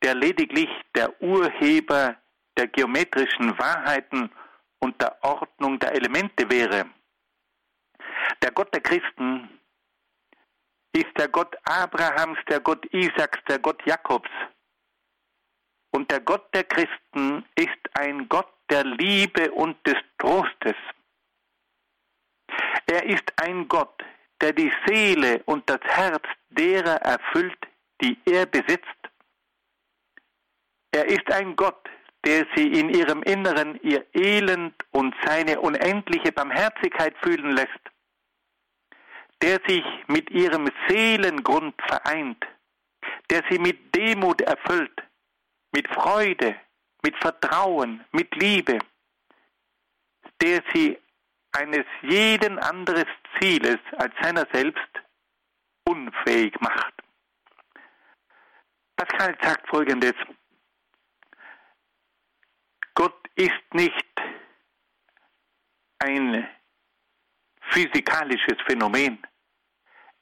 der lediglich der Urheber der geometrischen Wahrheiten und der Ordnung der Elemente wäre. Der Gott der Christen ist der Gott Abrahams, der Gott Isaaks, der Gott Jakobs. Und der Gott der Christen ist ein Gott der Liebe und des Trostes. Er ist ein Gott, der die Seele und das Herz derer erfüllt, die er besitzt. Er ist ein Gott, der sie in ihrem Inneren ihr Elend und seine unendliche Barmherzigkeit fühlen lässt, der sich mit ihrem Seelengrund vereint, der sie mit Demut erfüllt, mit Freude, mit Vertrauen, mit Liebe, der sie eines jeden anderes Zieles als seiner selbst unfähig macht. Pascal sagt Folgendes: Gott ist nicht ein physikalisches Phänomen.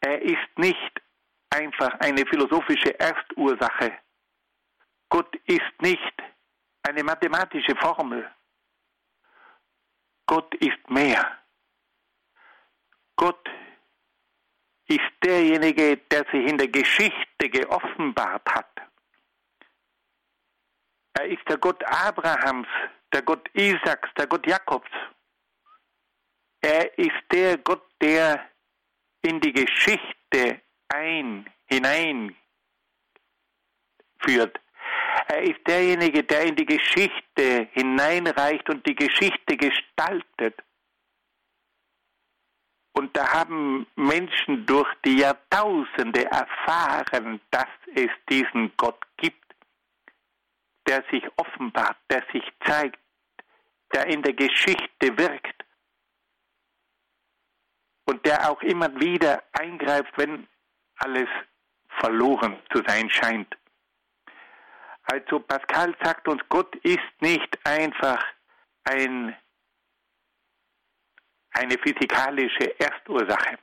Er ist nicht einfach eine philosophische Erstursache. Gott ist nicht eine mathematische Formel. Gott ist mehr. Gott ist derjenige, der sich in der Geschichte geoffenbart hat. Er ist der Gott Abrahams, der Gott Isaaks, der Gott Jakobs. Er ist der Gott, der in die Geschichte hineinführt. Er ist derjenige, der in die Geschichte hineinreicht und die Geschichte gestaltet. Und da haben Menschen durch die Jahrtausende erfahren, dass es diesen Gott gibt, der sich offenbart, der sich zeigt, der in der Geschichte wirkt und der auch immer wieder eingreift, wenn alles verloren zu sein scheint. Also Pascal sagt uns, Gott ist nicht einfach eine physikalische Erstursache.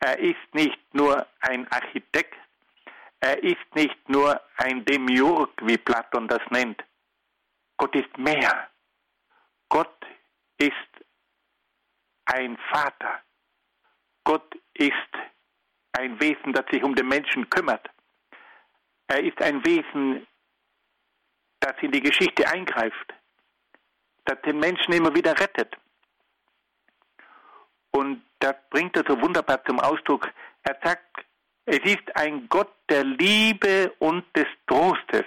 Er ist nicht nur ein Architekt, er ist nicht nur ein Demiurg, wie Platon das nennt. Gott ist mehr. Gott ist ein Vater. Gott ist ein Wesen, das sich um den Menschen kümmert. Er ist ein Wesen, das in die Geschichte eingreift, das den Menschen immer wieder rettet. Und das bringt er so wunderbar zum Ausdruck. Er sagt, es ist ein Gott der Liebe und des Trostes.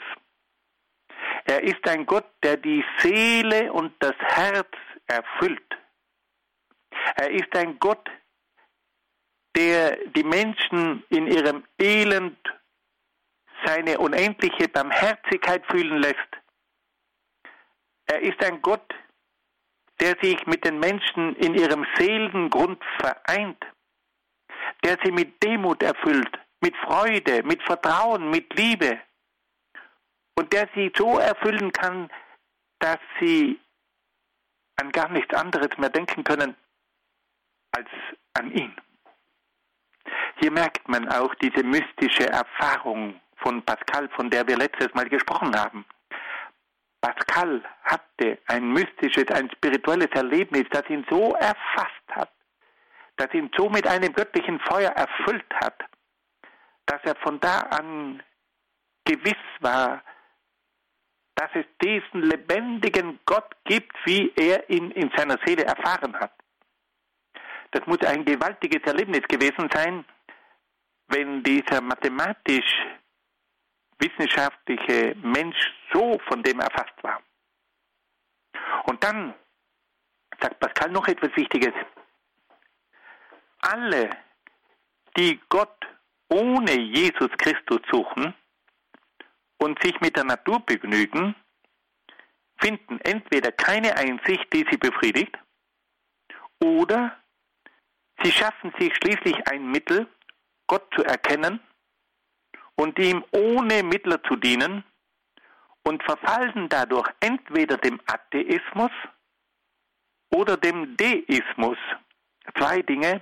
Er ist ein Gott, der die Seele und das Herz erfüllt. Er ist ein Gott, der die Menschen in ihrem Elend seine unendliche Barmherzigkeit fühlen lässt. Er ist ein Gott, der sich mit den Menschen in ihrem Seelengrund vereint, der sie mit Demut erfüllt, mit Freude, mit Vertrauen, mit Liebe und der sie so erfüllen kann, dass sie an gar nichts anderes mehr denken können als an ihn. Hier merkt man auch diese mystische Erfahrung von Pascal, von der wir letztes Mal gesprochen haben. Pascal hatte ein mystisches, ein spirituelles Erlebnis, das ihn so erfasst hat, das ihn so mit einem göttlichen Feuer erfüllt hat, dass er von da an gewiss war, dass es diesen lebendigen Gott gibt, wie er ihn in seiner Seele erfahren hat. Das muss ein gewaltiges Erlebnis gewesen sein, wenn dieser mathematisch-wissenschaftliche Mensch so von dem erfasst war. Und dann sagt Pascal noch etwas Wichtiges. Alle, die Gott ohne Jesus Christus suchen und sich mit der Natur begnügen, finden entweder keine Einsicht, die sie befriedigt, oder sie schaffen sich schließlich ein Mittel, Gott zu erkennen und ihm ohne Mittler zu dienen und verfallen dadurch entweder dem Atheismus oder dem Deismus. Zwei Dinge,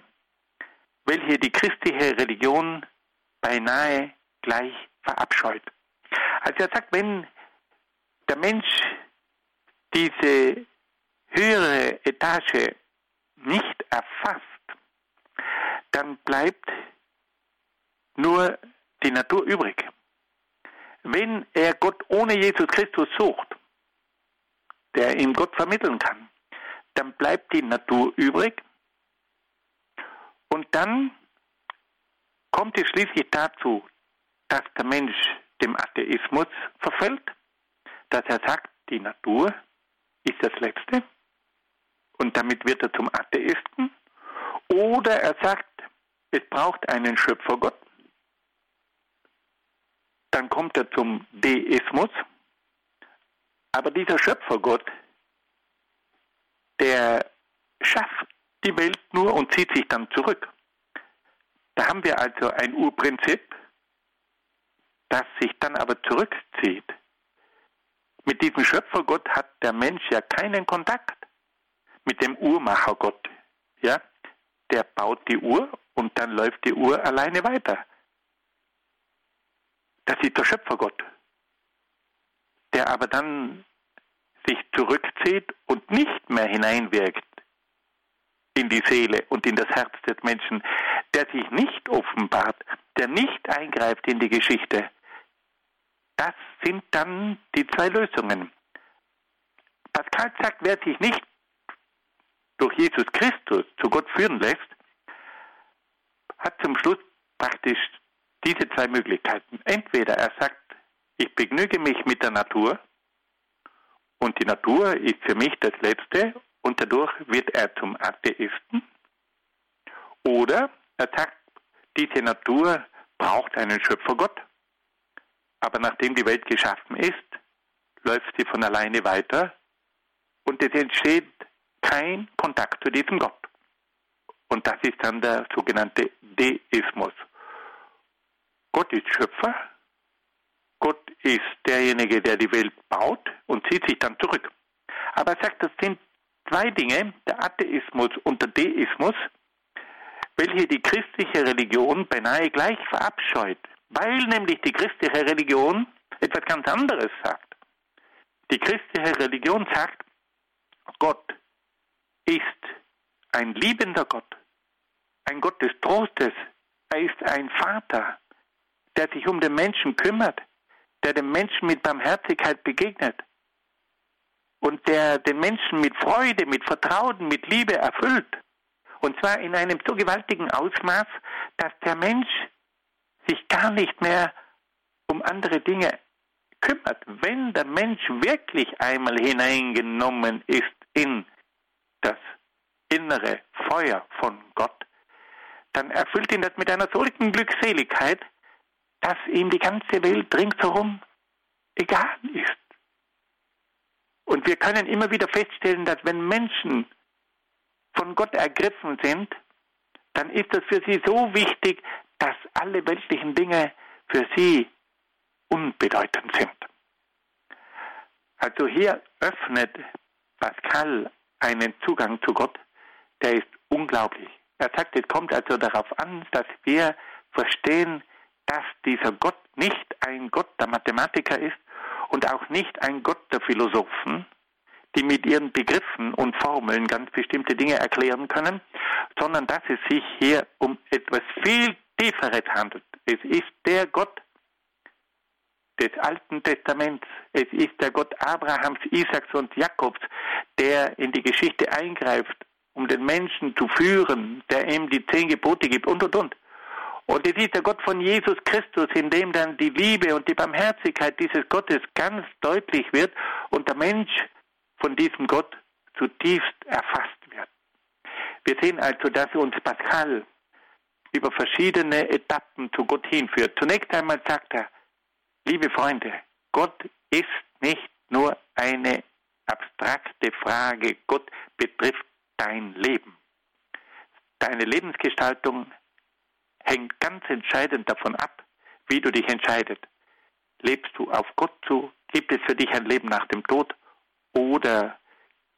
welche die christliche Religion beinahe gleich verabscheut. Also er sagt, wenn der Mensch diese höhere Etage nicht erfasst, dann bleibt nur die Natur übrig. Wenn er Gott ohne Jesus Christus sucht, der ihm Gott vermitteln kann, dann bleibt die Natur übrig und dann kommt es schließlich dazu, dass der Mensch dem Atheismus verfällt, dass er sagt, die Natur ist das Letzte und damit wird er zum Atheisten, oder er sagt, es braucht einen Schöpfergott. Dann kommt er zum Deismus. Aber dieser Schöpfergott, der schafft die Welt nur und zieht sich dann zurück. Da haben wir also ein Urprinzip, das sich dann aber zurückzieht. Mit diesem Schöpfergott hat der Mensch ja keinen Kontakt. Mit dem Uhrmachergott, ja? Der baut die Uhr und dann läuft die Uhr alleine weiter. Das ist der Schöpfergott, der aber dann sich zurückzieht und nicht mehr hineinwirkt in die Seele und in das Herz des Menschen, der sich nicht offenbart, der nicht eingreift in die Geschichte. Das sind dann die zwei Lösungen. Pascal sagt, wer sich nicht durch Jesus Christus zu Gott führen lässt, hat zum Schluss praktisch diese zwei Möglichkeiten. Entweder er sagt, ich begnüge mich mit der Natur und die Natur ist für mich das Letzte und dadurch wird er zum Atheisten. Oder er sagt, diese Natur braucht einen Schöpfergott, aber nachdem die Welt geschaffen ist, läuft sie von alleine weiter und es entsteht kein Kontakt zu diesem Gott. Und das ist dann der sogenannte Deismus. Gott ist Schöpfer, Gott ist derjenige, der die Welt baut und zieht sich dann zurück. Aber er sagt, das sind zwei Dinge, der Atheismus und der Deismus, welche die christliche Religion beinahe gleich verabscheut, weil nämlich die christliche Religion etwas ganz anderes sagt. Die christliche Religion sagt, Gott ist ein liebender Gott, ein Gott des Trostes, er ist ein Vater, der sich um den Menschen kümmert, der dem Menschen mit Barmherzigkeit begegnet und der den Menschen mit Freude, mit Vertrauen, mit Liebe erfüllt. Und zwar in einem so gewaltigen Ausmaß, dass der Mensch sich gar nicht mehr um andere Dinge kümmert. Wenn der Mensch wirklich einmal hineingenommen ist in das innere Feuer von Gott, dann erfüllt ihn das mit einer solchen Glückseligkeit, dass ihm die ganze Welt ringsherum egal ist. Und wir können immer wieder feststellen, dass wenn Menschen von Gott ergriffen sind, dann ist das für sie so wichtig, dass alle weltlichen Dinge für sie unbedeutend sind. Also hier öffnet Pascal einen Zugang zu Gott, der ist unglaublich. Er sagt, es kommt also darauf an, dass wir verstehen, dass dieser Gott nicht ein Gott der Mathematiker ist und auch nicht ein Gott der Philosophen, die mit ihren Begriffen und Formeln ganz bestimmte Dinge erklären können, sondern dass es sich hier um etwas viel Tieferes handelt. Es ist der Gott des Alten Testaments, es ist der Gott Abrahams, Isaaks und Jakobs, der in die Geschichte eingreift, um den Menschen zu führen, der ihm die 10 Gebote gibt und. Und es ist der Gott von Jesus Christus, in dem dann die Liebe und die Barmherzigkeit dieses Gottes ganz deutlich wird und der Mensch von diesem Gott zutiefst erfasst wird. Wir sehen also, dass uns Pascal über verschiedene Etappen zu Gott hinführt. Zunächst einmal sagt er, liebe Freunde, Gott ist nicht nur eine abstrakte Frage, Gott betrifft dein Leben. Deine Lebensgestaltung hängt ganz entscheidend davon ab, wie du dich entscheidest. Lebst du auf Gott zu? Gibt es für dich ein Leben nach dem Tod? Oder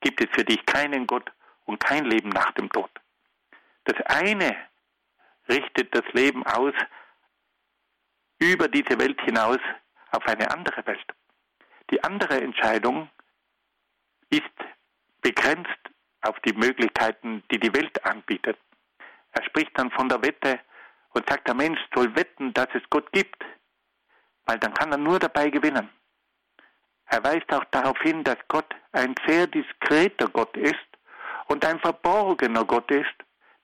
gibt es für dich keinen Gott und kein Leben nach dem Tod? Das eine richtet das Leben aus über diese Welt hinaus auf eine andere Welt. Die andere Entscheidung ist begrenzt auf die Möglichkeiten, die die Welt anbietet. Er spricht dann von der Wette und sagt, der Mensch soll wetten, dass es Gott gibt, weil dann kann er nur dabei gewinnen. Er weist auch darauf hin, dass Gott ein sehr diskreter Gott ist und ein verborgener Gott ist,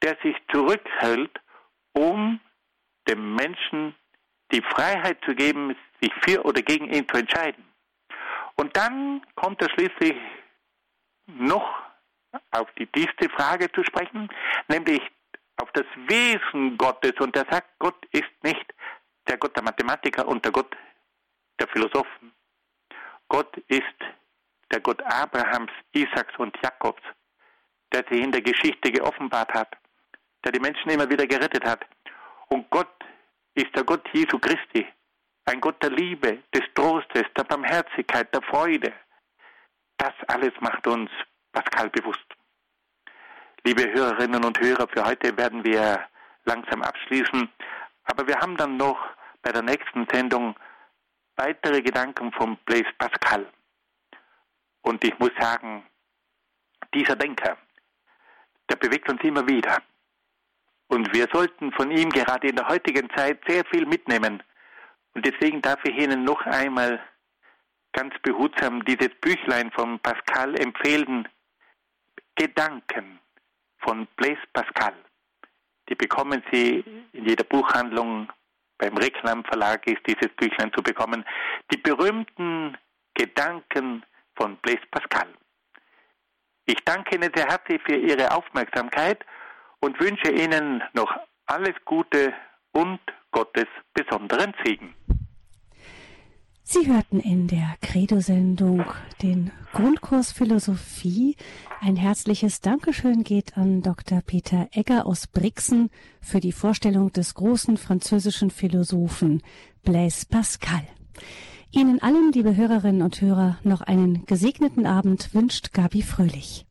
der sich zurückhält, um dem Menschen die Freiheit zu geben, sich für oder gegen ihn zu entscheiden. Und dann kommt er schließlich noch auf die tiefste Frage zu sprechen, nämlich auf das Wesen Gottes. Und er sagt, Gott ist nicht der Gott der Mathematiker und der Gott der Philosophen. Gott ist der Gott Abrahams, Isaaks und Jakobs, der sich in der Geschichte geoffenbart hat, der die Menschen immer wieder gerettet hat. Und Gott ist der Gott Jesu Christi, ein Gott der Liebe, des Trostes, der Barmherzigkeit, der Freude. Das alles macht uns Pascal bewusst. Liebe Hörerinnen und Hörer, für heute werden wir langsam abschließen. Aber wir haben dann noch bei der nächsten Sendung weitere Gedanken von Blaise Pascal. Und ich muss sagen, dieser Denker, der bewegt uns immer wieder. Und wir sollten von ihm gerade in der heutigen Zeit sehr viel mitnehmen. Und deswegen darf ich Ihnen noch einmal ganz behutsam dieses Büchlein von Pascal empfehlen. Gedanken von Blaise Pascal. Die bekommen Sie in jeder Buchhandlung. Beim Reclam Verlag ist dieses Büchlein zu bekommen. Die berühmten Gedanken von Blaise Pascal. Ich danke Ihnen sehr herzlich für Ihre Aufmerksamkeit und wünsche Ihnen noch alles Gute und Gottes besonderen Segen. Sie hörten in der Credo-Sendung den Grundkurs Philosophie. Ein herzliches Dankeschön geht an Dr. Peter Egger aus Brixen für die Vorstellung des großen französischen Philosophen Blaise Pascal. Ihnen allen, liebe Hörerinnen und Hörer, noch einen gesegneten Abend wünscht Gabi Fröhlich.